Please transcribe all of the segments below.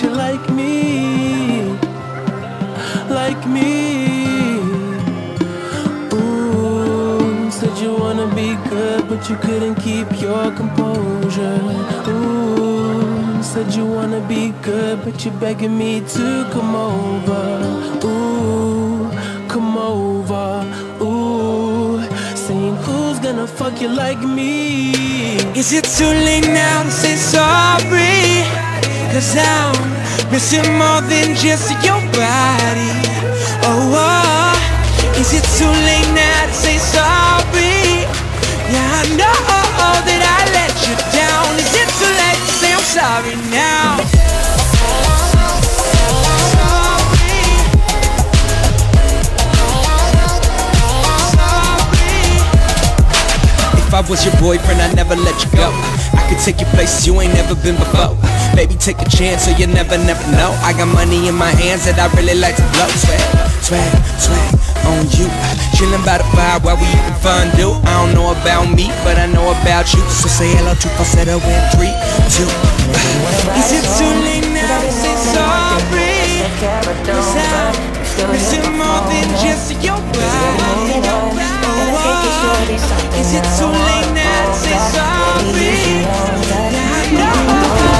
that you like me, like me. Ooh, said you wanna be good, but you couldn't keep your composure. Ooh, said you wanna be good, but you're begging me to come over. Ooh, come over. Ooh, saying who's gonna fuck you like me? Is it too late now to say sorry? 'Cause I'm missing more than just your body. Oh, oh, is it too late now to say sorry? Yeah, I know that I let you down. Is it too late to say I'm sorry now? If I was your boyfriend, I'd never let you go. I could take you places you ain't never been before. Baby, take a chance so you never know. I got money in my hands that I really like to blow. Swag, swag, swag on you. Chillin' by the fire while we eatin' fondue. I don't know about me, but I know about you. So say hello to falsetto in 3, 2. Is it too late now to say sorry? 'Cause I'm missing more than just your body. Is it too late now to say sorry? I know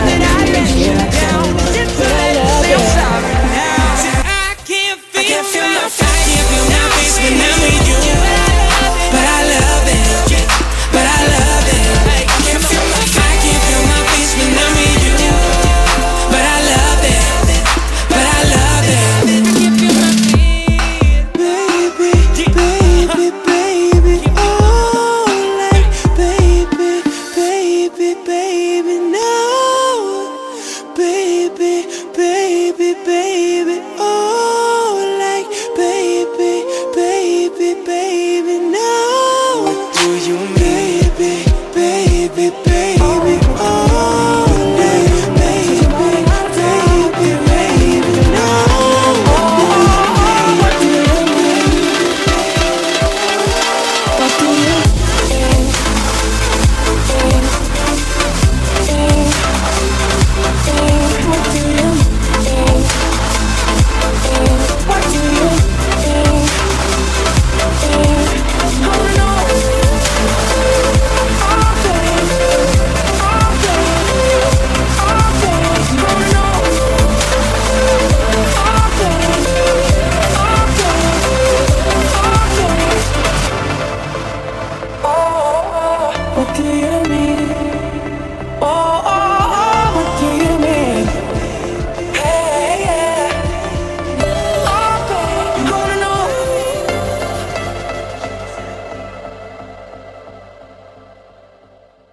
that I let you down. Is it too late to say I'm sorry now? See, I can't feel my face when I'm with you. But I love it, but I love it. I can't feel my face when I'm with you. But I love it, but I love it. I can't feel my feet. Baby, baby. Baby, baby.